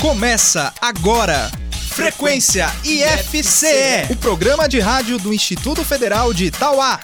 Começa agora Frequência IFCE, o programa de rádio do Instituto Federal de Tauá.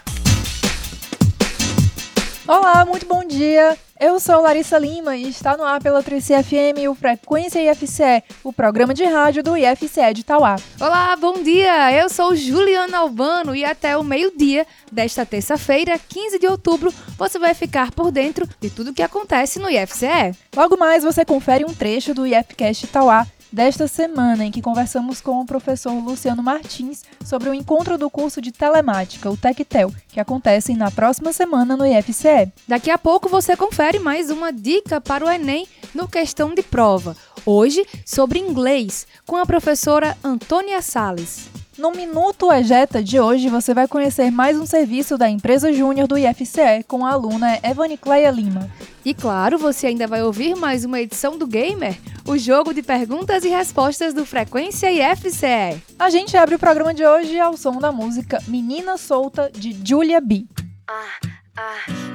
Olá, muito bom dia. Eu sou Larissa Lima e está no ar pela Trici FM o Frequência IFCE, o programa de rádio do IFCE de Tauá. Olá, bom dia! Eu sou Juliana Albano e até o meio-dia desta terça-feira, 15 de outubro, você vai ficar por dentro de tudo o que acontece no IFCE. Logo mais você confere um trecho do IFCast Tauá desta semana, em que conversamos com o professor Luciano Martins sobre o encontro do curso de telemática, o TecTel, que acontece na próxima semana no IFCE. Daqui a pouco você confere mais uma dica para o Enem no Questão de Prova, hoje sobre inglês, com a professora Antônia Salles. No Minuto EJETA de hoje, você vai conhecer mais um serviço da empresa júnior do IFCE com a aluna Evanicleia Lima. E claro, você ainda vai ouvir mais uma edição do Gamer, o jogo de perguntas e respostas do Frequência IFCE. A gente abre o programa de hoje ao som da música Menina Solta, de Julia B.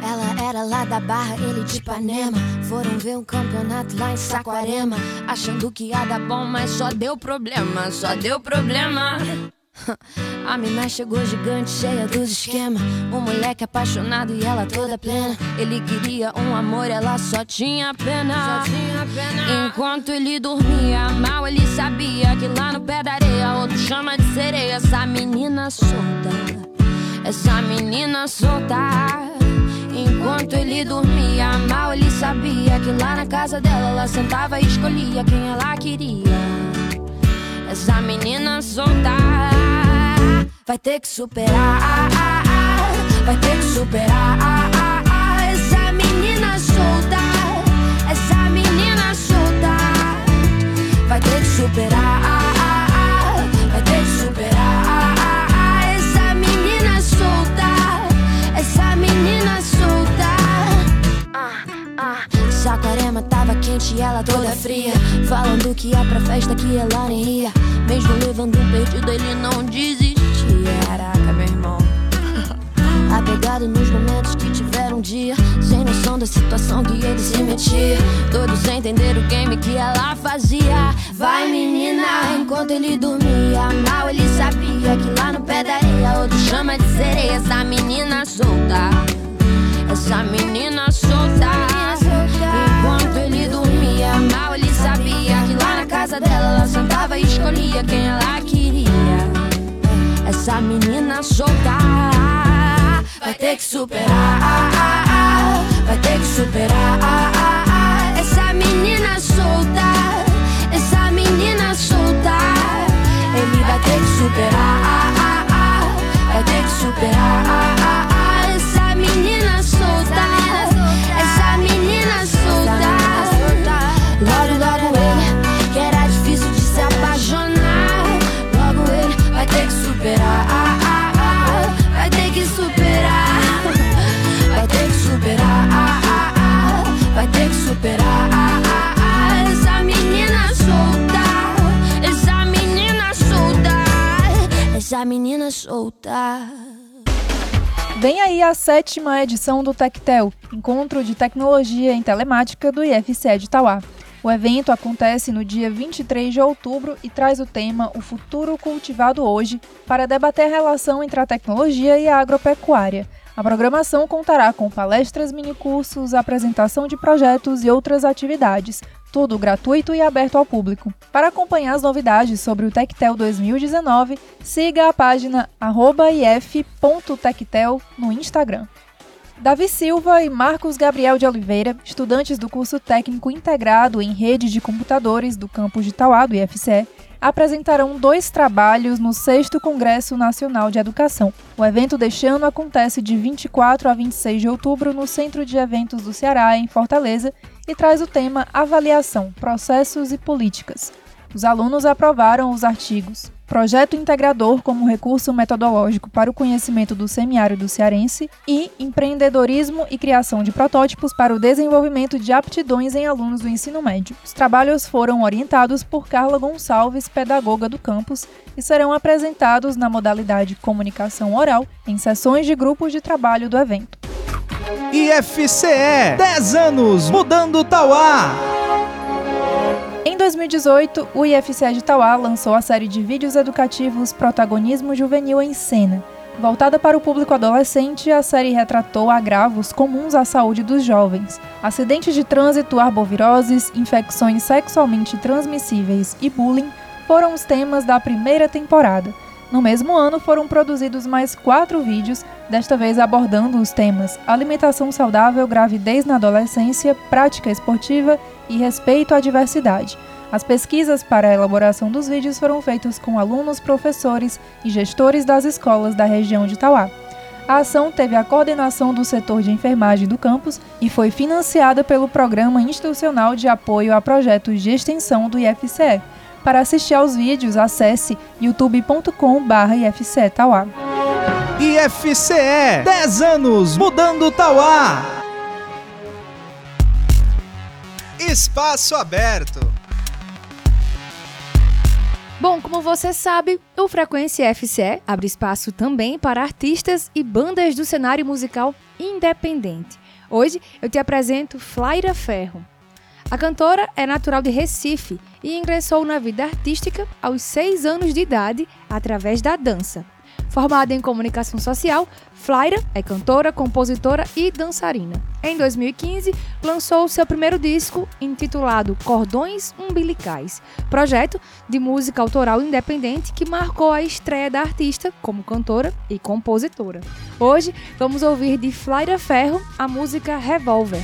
Ela era lá da Barra, ele de Ipanema. Foram ver um campeonato lá em Saquarema, achando que ia dar bom, mas só deu problema, só deu problema. A mina chegou gigante, cheia dos esquemas. Um moleque apaixonado e ela toda plena. Ele queria um amor, ela só tinha pena. Enquanto ele dormia, mal ele sabia que lá no pé da areia outro chama de sereia. Essa menina solta, essa menina solta. Enquanto ele dormia, mal ele sabia que lá na casa dela ela sentava e escolhia quem ela queria. Essa menina solta vai ter que superar, vai ter que superar. Essa menina solta, essa menina solta vai ter que superar, vai ter que superar. Essa menina solta, essa menina solta. Saquarema tava quente e ela toda fria, falando que ia pra festa que ela nem ia. Mesmo levando um perdido, ele não desistia. Caraca, meu irmão. Apegado nos momentos que tiveram um dia, sem noção da situação que ele se metia. Todos entenderam o game que ela fazia. Vai, menina. Enquanto ele dormia, mal ele sabia que lá no pé da areia outro chama de sereia. Essa menina solta, essa menina solta. Enquanto ele dormia, mal ele sabia que lá na casa dela ela sentava e escolhia quem ela queria. Essa menina solta vai ter que superar, vai ter que superar. Essa menina solta, essa menina solta. Ele vai ter que superar, vai ter que superar. Essa menina solta, essa menina solta. Logo, logo ele, que era difícil de se apaixonar, logo ele vai ter que superar, vai ter que superar, vai ter que superar, vai ter que superar. Essa menina solta, essa menina solta, essa menina solta. Vem aí a 7ª edição do TecTel, Encontro de Tecnologia em Telemática do IFCE de Tauá. O evento acontece no dia 23 de outubro e traz o tema O Futuro Cultivado Hoje, para debater a relação entre a tecnologia e a agropecuária. A programação contará com palestras, minicursos, apresentação de projetos e outras atividades, tudo gratuito e aberto ao público. Para acompanhar as novidades sobre o TecTel 2019, siga a página @if.tectel no Instagram. Davi Silva e Marcos Gabriel de Oliveira, estudantes do curso técnico integrado em rede de computadores do campus de Tauá do IFCE, apresentarão 2 trabalhos no 6º Congresso Nacional de Educação. O evento deste ano acontece de 24 a 26 de outubro no Centro de Eventos do Ceará, em Fortaleza, e traz o tema Avaliação, Processos e Políticas. Os alunos aprovaram os artigos Projeto Integrador como Recurso Metodológico para o Conhecimento do Semiárido Cearense e Empreendedorismo e Criação de Protótipos para o Desenvolvimento de Aptidões em Alunos do Ensino Médio. Os trabalhos foram orientados por Carla Gonçalves, pedagoga do campus, e serão apresentados na modalidade Comunicação Oral em sessões de grupos de trabalho do evento. IFCE, 10 anos, mudando Tauá! 2018, o IFCast Tauá lançou a série de vídeos educativos Protagonismo Juvenil em Cena. Voltada para o público adolescente, a série retratou agravos comuns à saúde dos jovens. Acidentes de trânsito, arboviroses, infecções sexualmente transmissíveis e bullying foram os temas da primeira temporada. No mesmo ano, foram produzidos mais 4 vídeos, desta vez abordando os temas alimentação saudável, gravidez na adolescência, prática esportiva e respeito à diversidade. As pesquisas para a elaboração dos vídeos foram feitas com alunos, professores e gestores das escolas da região de Tauá. A ação teve a coordenação do setor de enfermagem do campus e foi financiada pelo Programa Institucional de Apoio a Projetos de Extensão do IFCE. Para assistir aos vídeos, acesse youtube.com/IFCE Tauá. IFCE, 10 anos mudando Tauá. Espaço aberto. Bom, como você sabe, o Frequência IFCE abre espaço também para artistas e bandas do cenário musical independente. Hoje eu te apresento Flaira Ferro. A cantora é natural de Recife e ingressou na vida artística aos 6 anos de idade através da dança. Formada em comunicação social, Flaira é cantora, compositora e dançarina. Em 2015, lançou seu primeiro disco, intitulado Cordões Umbilicais, projeto de música autoral independente que marcou a estreia da artista como cantora e compositora. Hoje, vamos ouvir de Flaira Ferro a música Revolver.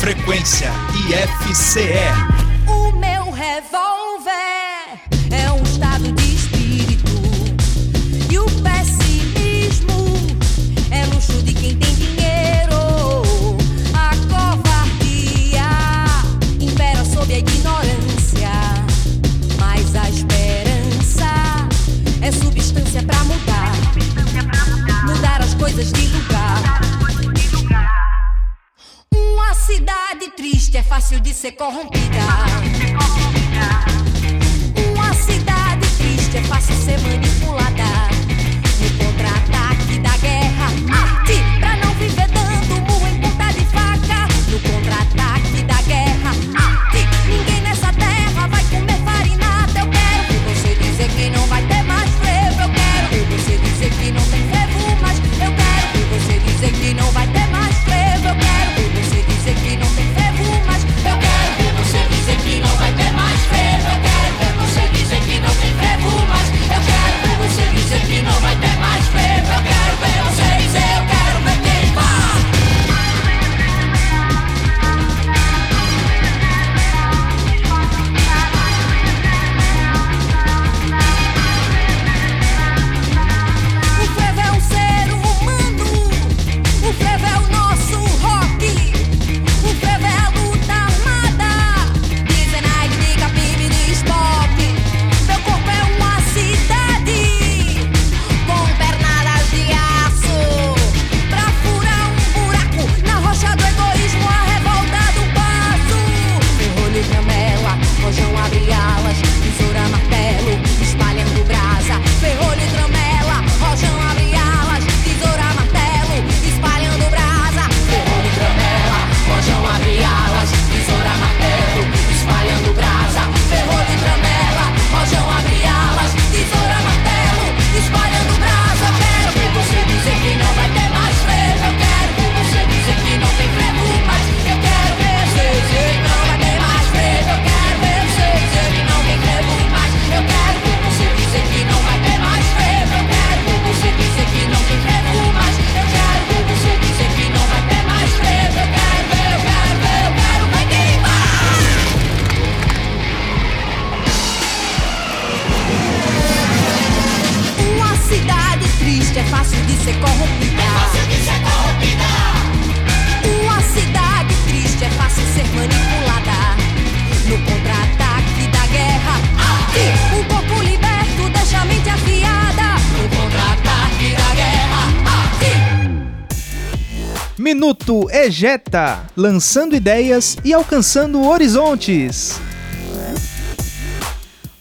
Frequência IFCE. O meu revólver é um estado de espírito, e o pessimismo é luxo de quem tem dinheiro. A covardia impera sob a ignorância, mas a esperança é substância pra mudar, mudar as coisas de lugar. Uma cidade triste é fácil de ser corrompida. Uma cidade triste é fácil ser manipulada. No contra-ataque da guerra, mate pra não viver dando murro em ponta de faca. No contra-ataque da guerra, mate. Ninguém nessa terra vai comer farinada. Eu quero que você dizer que não vai ter mais frevo. Eu quero que você dizer que não tem frevo, mas eu quero que você dizer que não vai ter mais frevo. Eu quero que você dizer que não tem frevo, mas eu quero que você dizer que não vai ter mais frevo. Eu quero não tem frevo, mas eu quero ver você dizer que não vai ter mais frevo. Eu quero ver você dizer, eu quero ver queimar. O frevo é um ser humano, o frevo é o nosso rock, o frevo é a luta armada. Dizem na igreja, baby, stop. Rojão abre alas, tesoura, martelo, espalhando brasa. Ferrolho e tramela, rojão abre alas, tesoura, martelo, espalhando brasa. Ferrolho e tramela, rojão abre alas, tesoura, martelo, espalhando brasa. Ferrolho e tramela, rojão abre alas, tesoura, martelo, espalhando brasa. Eu quero que você dizer que não vai ter mais frevo. Eu quero que você dizer que não tem frevo, mas eu quero ver você dizer que não vai ter mais frevo. Eu quero eu quero que você dizer que não vai ter mais frevo. Eu quero que você dizer que não tem frevo, mas eu quero que você dizer que não vai ter mais frevo. Eu quero ver, eu quero ver, eu quero ver queimar. Uma cidade triste é fácil de ser corrompida. É fácil de ser corrompida. Uma cidade triste é fácil ser manipulada. No contra-ataque da guerra, um corpo liberto deixa a mente afiada. No contra-ataque da guerra, Minuto Ejeta, lançando ideias e alcançando horizontes.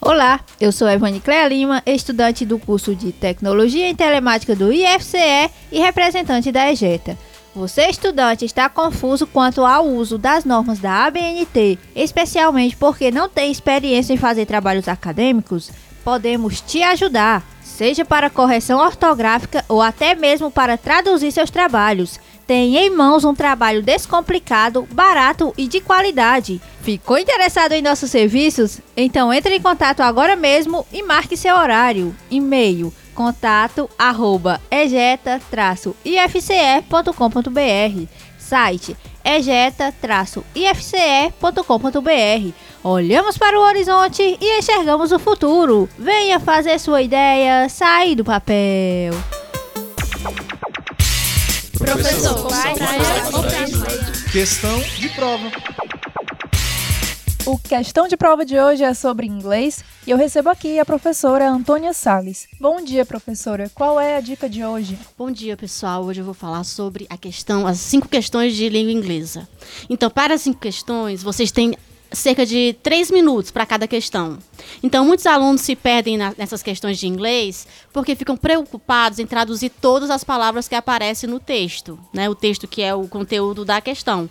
Olá, eu sou Evanicleia Lima, estudante do curso de Tecnologia em Telemática do IFCE e representante da Ejeta. Você, estudante, está confuso quanto ao uso das normas da ABNT, especialmente porque não tem experiência em fazer trabalhos acadêmicos? Podemos te ajudar, seja para correção ortográfica ou até mesmo para traduzir seus trabalhos. Tenha em mãos um trabalho descomplicado, barato e de qualidade. Ficou interessado em nossos serviços? Então entre em contato agora mesmo e marque seu horário. E-mail contato@egeta-ifce.com.br, site egeta-ifce.com.br. Olhamos para o horizonte e enxergamos o futuro. Venha fazer sua ideia sair do papel. Professor, questão de prova. O Questão de Prova de hoje é sobre inglês e eu recebo aqui a professora Antônia Salles. Bom dia, professora. Qual é a dica de hoje? Bom dia, pessoal. Hoje eu vou falar sobre as 5 questões de língua inglesa. Então, para as 5 questões, vocês têm cerca de 3 minutos para cada questão. Então, muitos alunos se perdem nessas questões de inglês porque ficam preocupados em traduzir todas as palavras que aparecem no texto, né? O texto que é o conteúdo da questão.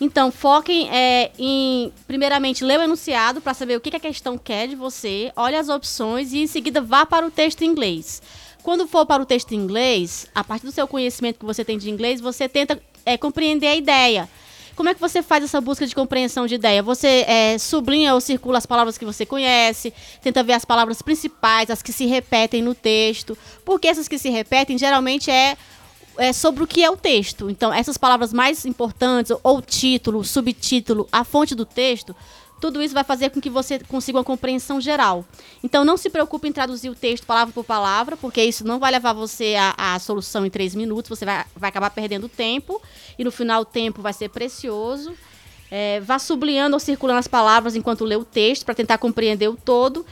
Então, foquem em, primeiramente, ler o enunciado para saber o que a questão quer de você, olhe as opções e, em seguida, vá para o texto em inglês. Quando for para o texto em inglês, a partir do seu conhecimento que você tem de inglês, você tenta compreender a ideia. Como é que você faz essa busca de compreensão de ideia? Você sublinha ou circula as palavras que você conhece, tenta ver as palavras principais, as que se repetem no texto, porque essas que se repetem geralmente é sobre o que é o texto. Então, essas palavras mais importantes, ou título, subtítulo, a fonte do texto, tudo isso vai fazer com que você consiga uma compreensão geral. Então, não se preocupe em traduzir o texto palavra por palavra, porque isso não vai levar você à solução em 3 minutos, você vai acabar perdendo tempo, e no final o tempo vai ser precioso. Vá sublinhando ou circulando as palavras enquanto lê o texto, para tentar compreender o todo.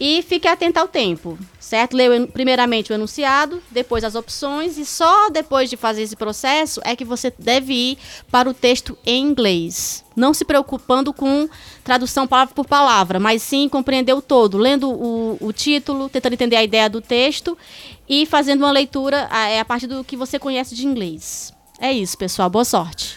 E fique atento ao tempo, certo? Leia primeiramente o enunciado, depois as opções e só depois de fazer esse processo é que você deve ir para o texto em inglês. Não se preocupando com tradução palavra por palavra, mas sim compreender o todo, lendo o título, tentando entender a ideia do texto e fazendo uma leitura a partir do que você conhece de inglês. É isso, pessoal. Boa sorte.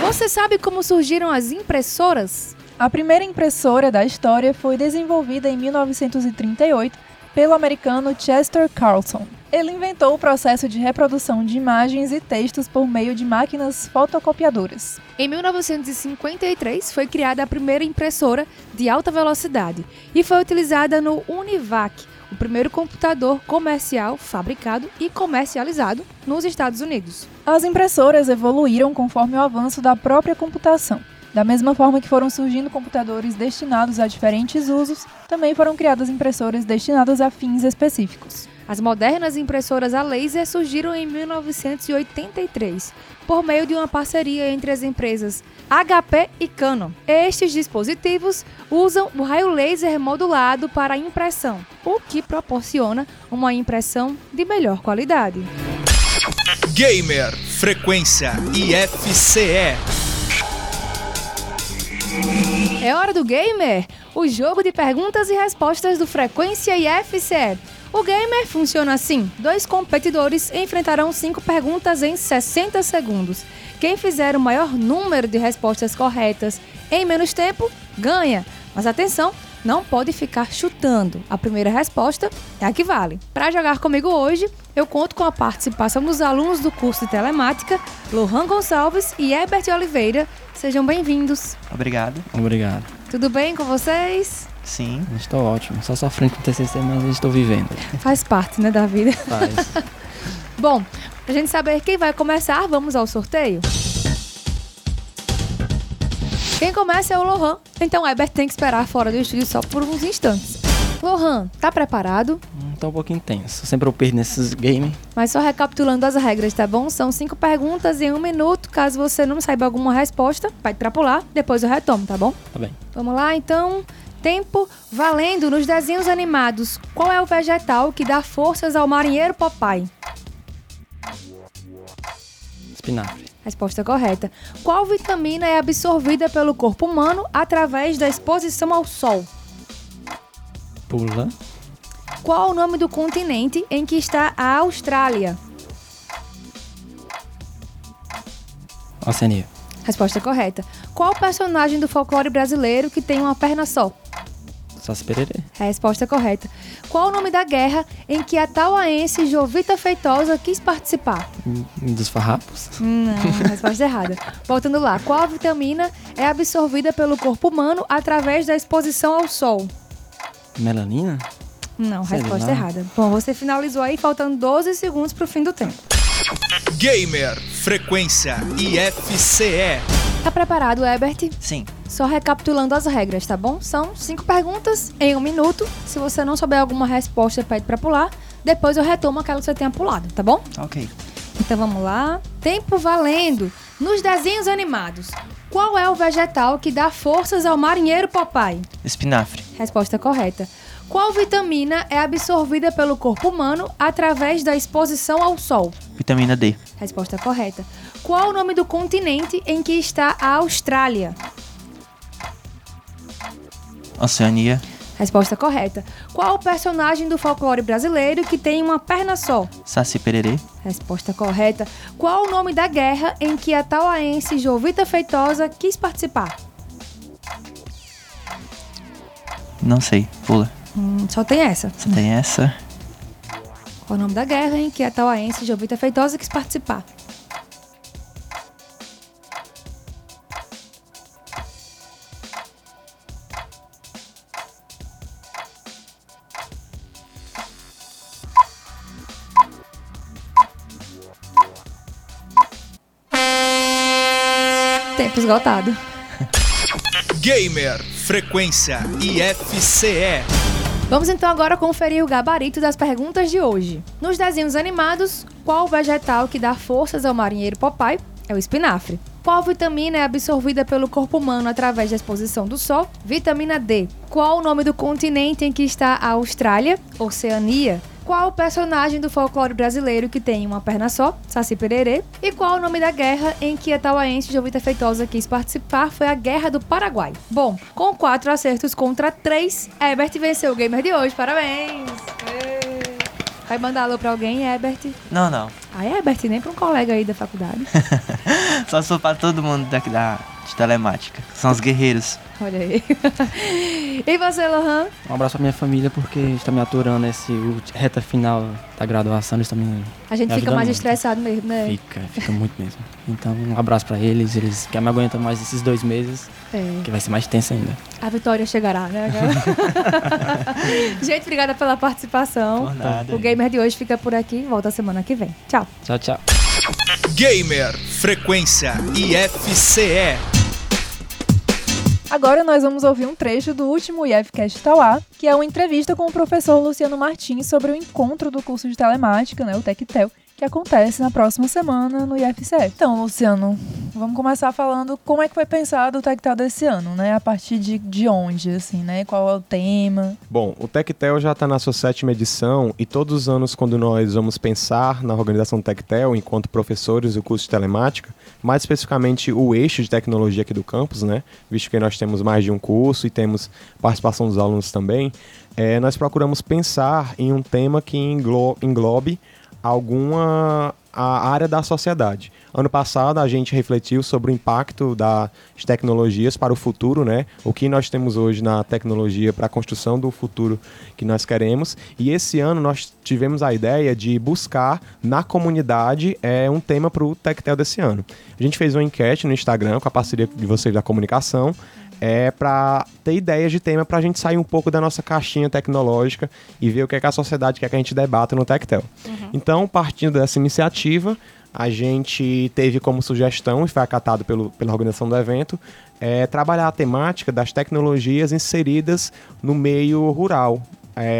Você sabe como surgiram as impressoras? A primeira impressora da história foi desenvolvida em 1938 pelo americano Chester Carlson. Ele inventou o processo de reprodução de imagens e textos por meio de máquinas fotocopiadoras. Em 1953 foi criada a primeira impressora de alta velocidade e foi utilizada no Univac, o primeiro computador comercial fabricado e comercializado nos Estados Unidos. As impressoras evoluíram conforme o avanço da própria computação. Da mesma forma que foram surgindo computadores destinados a diferentes usos, também foram criadas impressoras destinadas a fins específicos. As modernas impressoras a laser surgiram em 1983, por meio de uma parceria entre as empresas HP e Canon. Estes dispositivos usam o raio laser modulado para a impressão, o que proporciona uma impressão de melhor qualidade. Gamer, Frequência IFCE. É hora do Gamer, o jogo de perguntas e respostas do Frequência IFCE. O Gamer funciona assim: 2 competidores enfrentarão 5 perguntas em 60 segundos. Quem fizer o maior número de respostas corretas em menos tempo, ganha. Mas atenção, não pode ficar chutando. A primeira resposta é a que vale. Para jogar comigo hoje, eu conto com a participação dos alunos do curso de Telemática, Lohan Gonçalves e Herbert Oliveira. Sejam bem-vindos. Obrigado. Obrigado. Tudo bem com vocês? Sim. Estou ótimo. Só sofrendo com o TCC, mas estou vivendo. Faz parte, né, da vida? Faz. Bom, pra gente saber quem vai começar, vamos ao sorteio. Quem começa é o Lohan, então o Herbert tem que esperar fora do estúdio só por uns instantes. Lohan, tá preparado? Tá um pouquinho tenso, sempre eu perco nesses games. Mas só recapitulando as regras, tá bom? São 5 perguntas em 1 minuto, caso você não saiba alguma resposta, vai pra pular, depois eu retomo, tá bom? Tá bem. Vamos lá, então. Tempo valendo. Nos desenhos animados, qual é o vegetal que dá forças ao marinheiro Popeye? Espinafre. Resposta correta. Qual vitamina é absorvida pelo corpo humano através da exposição ao sol? Pula. Qual o nome do continente em que está a Austrália? Oceania. Resposta correta. Qual personagem do folclore brasileiro que tem uma perna só? Saci Pererê. Resposta correta. Qual o nome da guerra em que a tauaense Jovita Feitosa quis participar? Dos farrapos? Não, resposta errada. Voltando lá, qual vitamina é absorvida pelo corpo humano através da exposição ao sol? Melanina? Não, resposta errada. Bom, você finalizou aí faltando 12 segundos pro fim do tempo. Gamer, Frequência IFCE. Tá preparado, Herbert? Sim. Só recapitulando as regras, tá bom? São 5 perguntas em 1 minuto. Se você não souber alguma resposta, pede pra pular. Depois eu retomo aquela que você tenha pulado, tá bom? Ok. Então vamos lá. Tempo valendo. Nos desenhos animados, qual é o vegetal que dá forças ao marinheiro Popeye? Espinafre. Resposta correta. Qual vitamina é absorvida pelo corpo humano através da exposição ao sol? Vitamina D. Resposta correta. Qual o nome do continente em que está a Austrália? Oceania. Resposta correta. Qual o personagem do folclore brasileiro que tem uma perna só? Saci Pererê. Resposta correta. Qual o nome da guerra em que a tauaense Jovita Feitosa quis participar? Não sei. Pula. Só tem essa. Só tem essa. Qual o nome da guerra em que a tauaense Jovita Feitosa quis participar? Tempo esgotado. Gamer, Frequência IFCE. Vamos então agora conferir o gabarito das perguntas de hoje. Nos desenhos animados, qual o vegetal que dá forças ao marinheiro Popeye? É o espinafre. Qual vitamina é absorvida pelo corpo humano através da exposição do sol? Vitamina D. Qual o nome do continente em que está a Austrália? Oceania. Qual o personagem do folclore brasileiro que tem uma perna só? Saci Pererê. E qual o nome da guerra em que a tauaense Jovita Feitosa quis participar? Foi a Guerra do Paraguai. Bom, com 4 acertos contra 3, Herbert venceu o Gamer de hoje. Parabéns! Vai mandar alô pra alguém, Herbert? Não, não. Ah, Herbert, nem pra um colega aí da faculdade. Só se for pra todo mundo daqui de telemática. São os guerreiros. Olha aí. E você, Lohan? Um abraço pra minha família, porque está me aturando esse reta final da graduação. Eles também. A gente fica mais estressado mesmo, né? Fica muito mesmo. Então, um abraço pra eles. Eles que me aguentam mais esses 2 meses, que vai ser mais tenso ainda. A vitória chegará, né? Gente, obrigada pela participação. Por nada. O Gamer de hoje fica por aqui. Volta semana que vem. Tchau. Tchau, tchau. Gamer, Frequência IFCE. Agora nós vamos ouvir um trecho do último IFCast Tauá, que é uma entrevista com o professor Luciano Martins sobre o encontro do curso de telemática, né, o TecTel, que acontece na próxima semana no IFCE. Então, Luciano, vamos começar falando como é que foi pensado o TecTel desse ano, né? A partir de onde, assim, né? Qual é o tema? Bom, o TecTel já está na sua 7ª edição e todos os anos, quando nós vamos pensar na organização do TecTel, enquanto professores do curso de telemática, mais especificamente o eixo de tecnologia aqui do campus, né? Visto que nós temos mais de um curso e temos participação dos alunos também, nós procuramos pensar em um tema que englobe a área da sociedade. Ano passado, a gente refletiu sobre o impacto das tecnologias para o futuro, né? O que nós temos hoje na tecnologia para a construção do futuro que nós queremos. E esse ano, nós tivemos a ideia de buscar na comunidade um tema para o TecTel desse ano. A gente fez uma enquete no Instagram com a parceria de vocês da comunicação, para ter ideias de tema, para a gente sair um pouco da nossa caixinha tecnológica e ver o que é que a sociedade quer que a gente debata no TecTel. Uhum. Então, partindo dessa iniciativa, a gente teve como sugestão, e foi acatado pela organização do evento, trabalhar a temática das tecnologias inseridas no meio rural,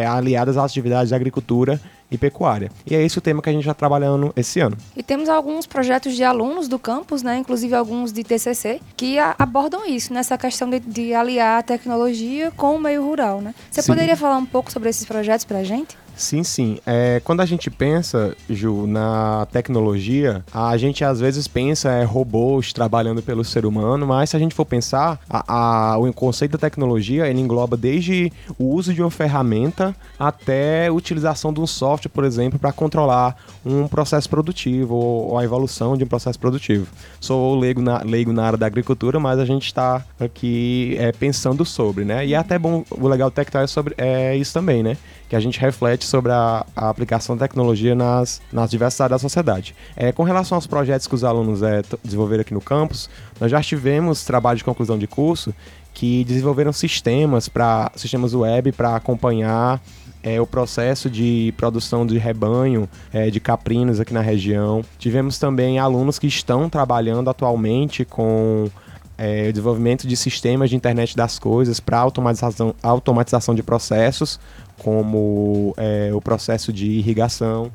aliadas às atividades de agricultura e pecuária. E é esse o tema que a gente está trabalhando esse ano. E temos alguns projetos de alunos do campus, né, inclusive alguns de TCC, que abordam isso, nessa questão de aliar a tecnologia com o meio rural, né? Você poderia falar um pouco sobre esses projetos para a gente? Sim, sim. Quando a gente pensa, Ju, na tecnologia, a gente às vezes pensa robôs trabalhando pelo ser humano, mas se a gente for pensar, o conceito da tecnologia, ele engloba desde o uso de uma ferramenta até a utilização de um software, por exemplo, para controlar um processo produtivo ou a evolução de um processo produtivo. Sou leigo na área da agricultura, mas a gente está aqui pensando sobre, né? E é até bom, o legal do TecTel é isso também, né? Que a gente reflete sobre a aplicação da tecnologia nas diversas áreas da sociedade. Com relação aos projetos que os alunos desenvolveram aqui no campus, nós já tivemos trabalho de conclusão de curso que desenvolveram sistemas web para acompanhar o processo de produção de rebanho de caprinos aqui na região. Tivemos também alunos que estão trabalhando atualmente com o desenvolvimento de sistemas de internet das coisas para automatização de processos, como o processo de irrigação.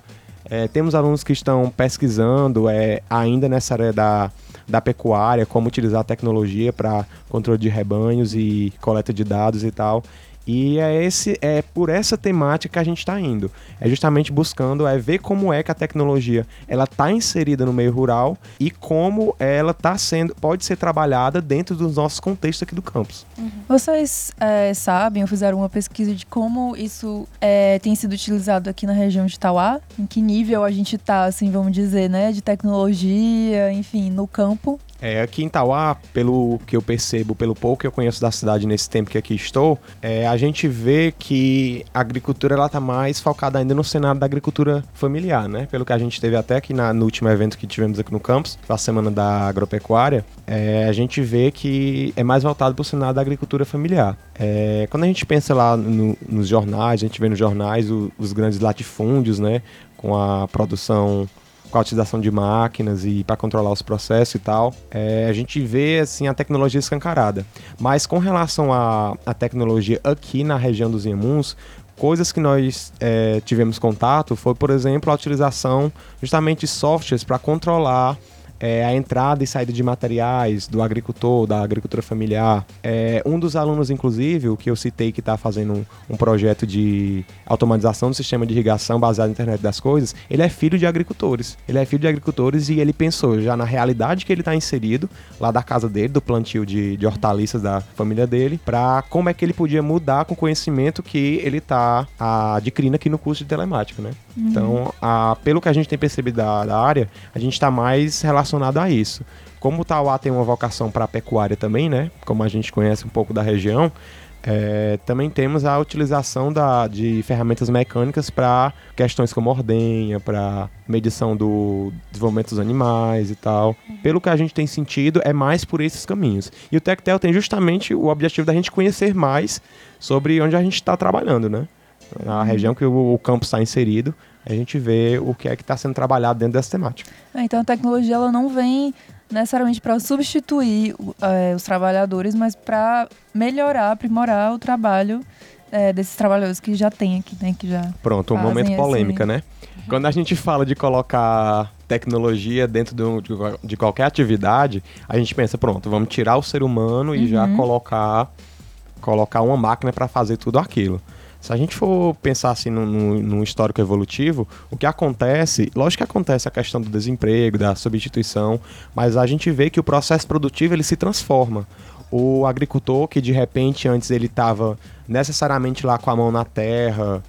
Temos alunos que estão pesquisando ainda nessa área da pecuária, como utilizar a tecnologia para controle de rebanhos e coleta de dados e tal. E é por essa temática que a gente está indo. É justamente buscando ver como é que a tecnologia está inserida no meio rural e como ela pode ser trabalhada dentro dos nossos contextos aqui do campus. Uhum. Vocês sabem ou fizeram uma pesquisa de como isso tem sido utilizado aqui na região de Tauá? Em que nível a gente está, assim, vamos dizer, né, de tecnologia, enfim, no campo? Aqui em Tauá, pelo que eu percebo, pelo pouco que eu conheço da cidade nesse tempo que aqui estou, a gente vê que a agricultura está mais focada ainda no cenário da agricultura familiar, né? Pelo que a gente teve até aqui no último evento que tivemos aqui no campus, a Semana da Agropecuária, a gente vê que é mais voltado para o cenário da agricultura familiar. Quando a gente pensa lá nos jornais, a gente vê nos jornais os grandes latifúndios, né? Com a produção, com a utilização de máquinas e para controlar os processos e tal, a gente vê assim, a tecnologia escancarada. Mas com relação à tecnologia aqui na região dos Inhamuns, coisas que nós tivemos contato foi, por exemplo, a utilização justamente de softwares para controlar a entrada e saída de materiais do agricultor, da agricultura familiar. Um dos alunos, inclusive, o que eu citei, que está fazendo um projeto de automatização do sistema de irrigação baseado na internet das coisas, ele é filho de agricultores. E ele pensou já na realidade que ele está inserido, lá da casa dele, do plantio de hortaliças da família dele, para como é que ele podia mudar com o conhecimento que ele está adquirindo aqui no curso de telemática, né? Uhum. Então, pelo que a gente tem percebido da área, a gente está mais relacionado a isso. Como o Tauá tem uma vocação para a pecuária também, né? Como a gente conhece um pouco da região, também temos a utilização de ferramentas mecânicas para questões como ordenha, para medição do desenvolvimento dos animais e tal. Pelo que a gente tem sentido, é mais por esses caminhos. E o TecTel tem justamente o objetivo da gente conhecer mais sobre onde a gente está trabalhando, né? Na região que o campo está inserido, a gente vê o que é que está sendo trabalhado dentro dessa temática. Então a tecnologia ela não vem necessariamente para substituir os trabalhadores, mas para melhorar, aprimorar o trabalho desses trabalhadores que já tem aqui, né? Que já Pronto, um momento polêmica, né? Quando a gente fala de colocar tecnologia dentro de qualquer atividade, a gente pensa, pronto, vamos tirar o ser humano e já colocar uma máquina para fazer tudo aquilo. Se a gente for pensar assim num histórico evolutivo, o que acontece, lógico que acontece a questão do desemprego, da substituição, mas a gente vê que o processo produtivo ele se transforma. O agricultor que de repente antes ele estava necessariamente lá com a mão na terra,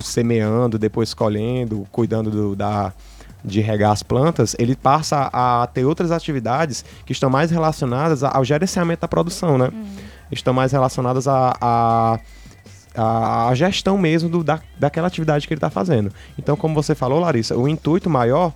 semeando, depois colhendo, cuidando de regar as plantas, ele passa a ter outras atividades que estão mais relacionadas ao gerenciamento da produção, né? Estão mais relacionadas a gestão mesmo daquela atividade que ele está fazendo. Então, como você falou, Larissa, o intuito maior,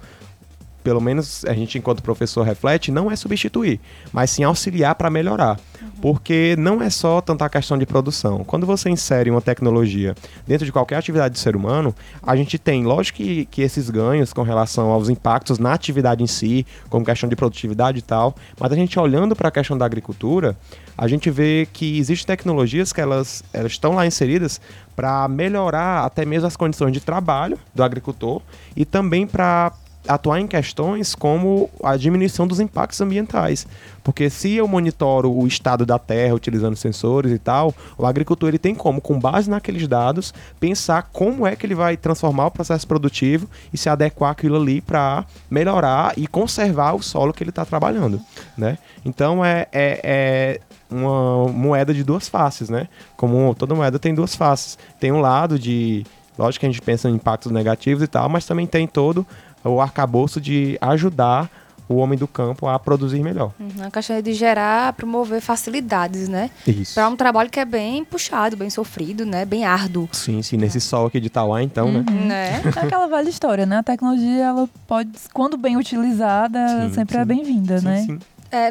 pelo menos a gente enquanto professor reflete, não é substituir, mas sim auxiliar para melhorar. Porque não é só tanta a questão de produção. Quando você insere uma tecnologia dentro de qualquer atividade do ser humano, a gente tem, lógico que esses ganhos com relação aos impactos na atividade em si, como questão de produtividade e tal, mas a gente olhando para a questão da agricultura, a gente vê que existem tecnologias que elas estão lá inseridas para melhorar até mesmo as condições de trabalho do agricultor e também para atuar em questões como a diminuição dos impactos ambientais. Porque se eu monitoro o estado da terra utilizando sensores e tal, o agricultor ele tem como, com base naqueles dados, pensar como é que ele vai transformar o processo produtivo e se adequar aquilo ali para melhorar e conservar o solo que ele está trabalhando, né? Então é uma moeda de duas faces, né? Como toda moeda tem duas faces. Tem um lado de... Lógico que a gente pensa em impactos negativos e tal, mas também tem todo o arcabouço de ajudar o homem do campo a produzir melhor. A questão de gerar, promover facilidades, né? Isso. Para um trabalho que é bem puxado, bem sofrido, né? Bem árduo. Sim, sim. Nesse sol aqui de Tauá, então, né? É aquela velha história, né? A tecnologia, ela pode, quando bem utilizada, sim, sempre é bem-vinda, né? Sim, sim.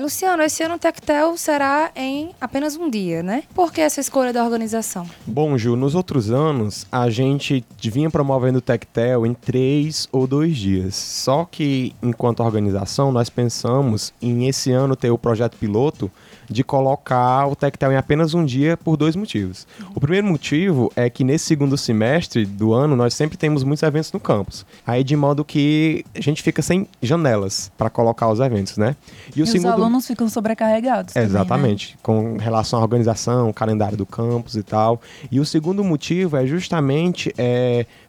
Luciano, esse ano o TecTel será em apenas um dia, né? Por que essa escolha da organização? Bom, Ju, nos outros anos, a gente vinha promovendo o TecTel em 3 ou 2 dias. Só que, enquanto organização, nós pensamos em esse ano ter o projeto piloto de colocar o TecTel em apenas um dia por 2 motivos. O primeiro motivo é que nesse segundo semestre do ano, nós sempre temos muitos eventos no campus. Aí, de modo que a gente fica sem janelas para colocar os eventos, né? E segundo... os alunos ficam sobrecarregados. Exatamente, também, né? Com relação à organização, calendário do campus e tal. E o segundo motivo é justamente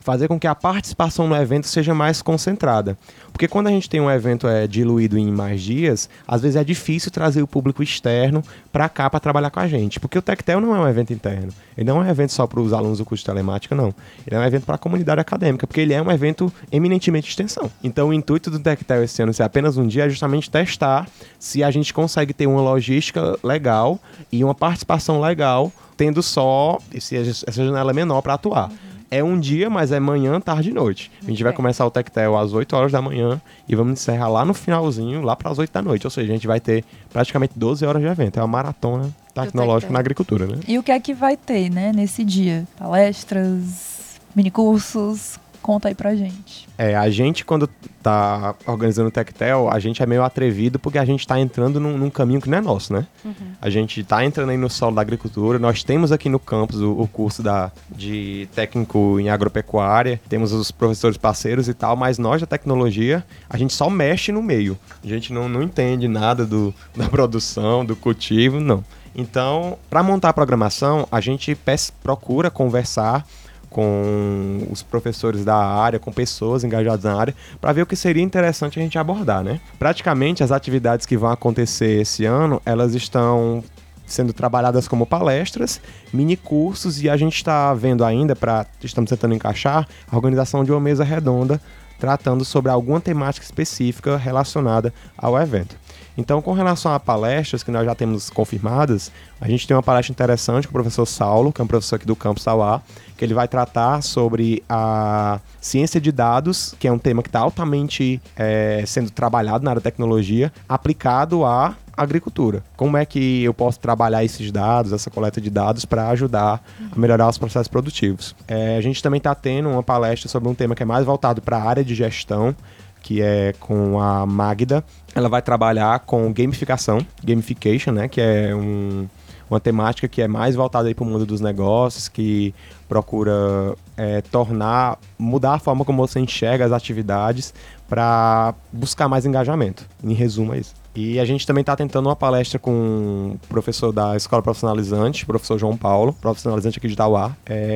fazer com que a participação no evento seja mais concentrada. Porque quando a gente tem um evento diluído em mais dias, às vezes é difícil trazer o público externo para cá para trabalhar com a gente. Porque o TecTel não é um evento interno. Ele não é um evento só para os alunos do curso de telemática, não. Ele é um evento para a comunidade acadêmica, porque ele é um evento eminentemente de extensão. Então o intuito do TecTel esse ano, se é apenas um dia, é justamente testar se a gente consegue ter uma logística legal e uma participação legal, tendo só essa janela menor para atuar. Uhum. É um dia, mas é manhã, tarde e noite. A gente vai começar o TecTel às 8 horas da manhã e vamos encerrar lá no finalzinho, lá para as 8 da noite. Ou seja, a gente vai ter praticamente 12 horas de evento. É uma maratona tecnológica na agricultura, né? E o que é que vai ter, né, nesse dia? Palestras, minicursos... Conta aí pra gente. A gente, quando tá organizando o TecTel, a gente é meio atrevido porque a gente tá entrando num caminho que não é nosso, né? Uhum. A gente tá entrando aí no solo da agricultura. Nós temos aqui no campus o curso de técnico em agropecuária, temos os professores parceiros e tal, mas nós da tecnologia, a gente só mexe no meio. A gente não entende nada da produção, do cultivo, não. Então, pra montar a programação, a gente procura conversar com os professores da área, com pessoas engajadas na área, para ver o que seria interessante a gente abordar, né? Praticamente, as atividades que vão acontecer esse ano, elas estão sendo trabalhadas como palestras, minicursos, e a gente está vendo ainda, estamos tentando encaixar, a organização de uma mesa redonda, tratando sobre alguma temática específica relacionada ao evento. Então, com relação a palestras que nós já temos confirmadas, a gente tem uma palestra interessante com o professor Saulo, que é um professor aqui do campus Tauá, que ele vai tratar sobre a ciência de dados, que é um tema que está altamente sendo trabalhado na área da tecnologia, aplicado à agricultura. Como é que eu posso trabalhar esses dados, essa coleta de dados, para ajudar a melhorar os processos produtivos. A gente também está tendo uma palestra sobre um tema que é mais voltado para a área de gestão, que é com a Magda. Ela vai trabalhar com gamification, né? Que é uma temática que é mais voltada para o mundo dos negócios, que procura mudar a forma como você enxerga as atividades para buscar mais engajamento. Em resumo, é isso. E a gente também está tentando uma palestra com o professor da Escola Profissionalizante, o professor João Paulo, profissionalizante aqui de Tauá,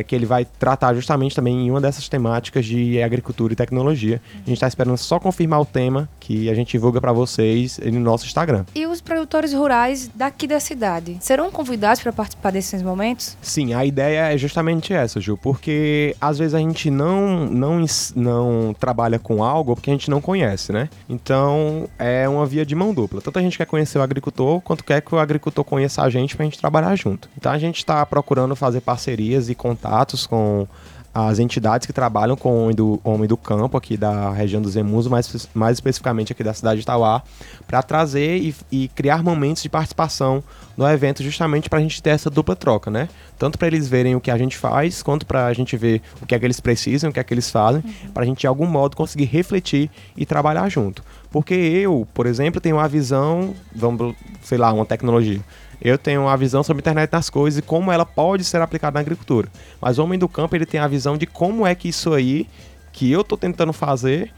que ele vai tratar justamente também em uma dessas temáticas de agricultura e tecnologia. A gente está esperando só confirmar o tema que a gente divulga para vocês no nosso Instagram. E os produtores rurais daqui da cidade serão convidados para participar desses momentos? Sim, a ideia é justamente essa, Ju, porque às vezes a gente não trabalha com algo porque a gente não conhece, né? Então é uma via de mão dupla. Tanto a gente quer conhecer o agricultor, quanto quer que o agricultor conheça a gente para a gente trabalhar junto. Então a gente está procurando fazer parcerias e contatos com as entidades que trabalham com o homem do campo aqui da região do Zemuso, mais especificamente aqui da cidade de Tauá, para trazer e criar momentos de participação no evento, justamente para a gente ter essa dupla troca, né? Tanto para eles verem o que a gente faz, quanto para a gente ver o que é que eles precisam, o que é que eles fazem, para a gente de algum modo conseguir refletir e trabalhar junto. Porque eu, por exemplo, tenho uma visão, uma tecnologia. Eu tenho uma visão sobre a internet das coisas e como ela pode ser aplicada na agricultura. Mas o homem do campo, ele tem a visão de como é que isso aí, que eu estou tentando fazer,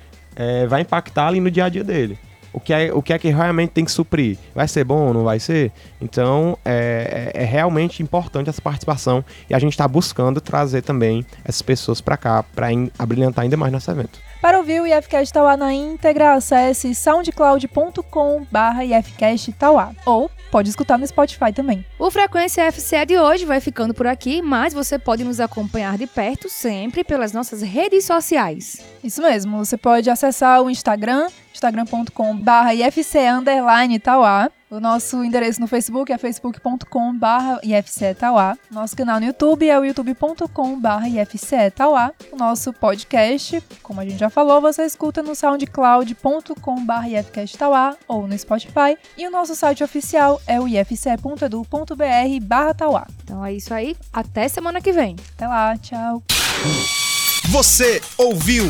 vai impactar ali no dia a dia dele. O que é que realmente tem que suprir? Vai ser bom ou não vai ser? Então, é realmente importante essa participação e a gente está buscando trazer também essas pessoas para cá, para abrilhantar ainda mais nosso evento. Para ouvir o IFCast Tauá na íntegra, acesse soundcloud.com/IFCast Tauá ou pode escutar no Spotify também. O Frequência IFCE de hoje vai ficando por aqui, mas você pode nos acompanhar de perto sempre pelas nossas redes sociais. Isso mesmo, você pode acessar o Instagram, instagram.com/IFCE_Tauá. O nosso endereço no Facebook é facebook.com/IFCE Tauá. Nosso canal no YouTube é o youtube.com/IFCE Tauá. O nosso podcast, como a gente já falou, você escuta no soundcloud.com/IFCast Tauá ou no Spotify. E o nosso site oficial é o ifce.edu.br/Tauá. Então é isso aí. Até semana que vem. Até lá. Tchau. Você ouviu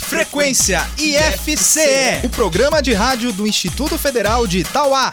Frequência IFCE, o programa de rádio do Instituto Federal de Tauá.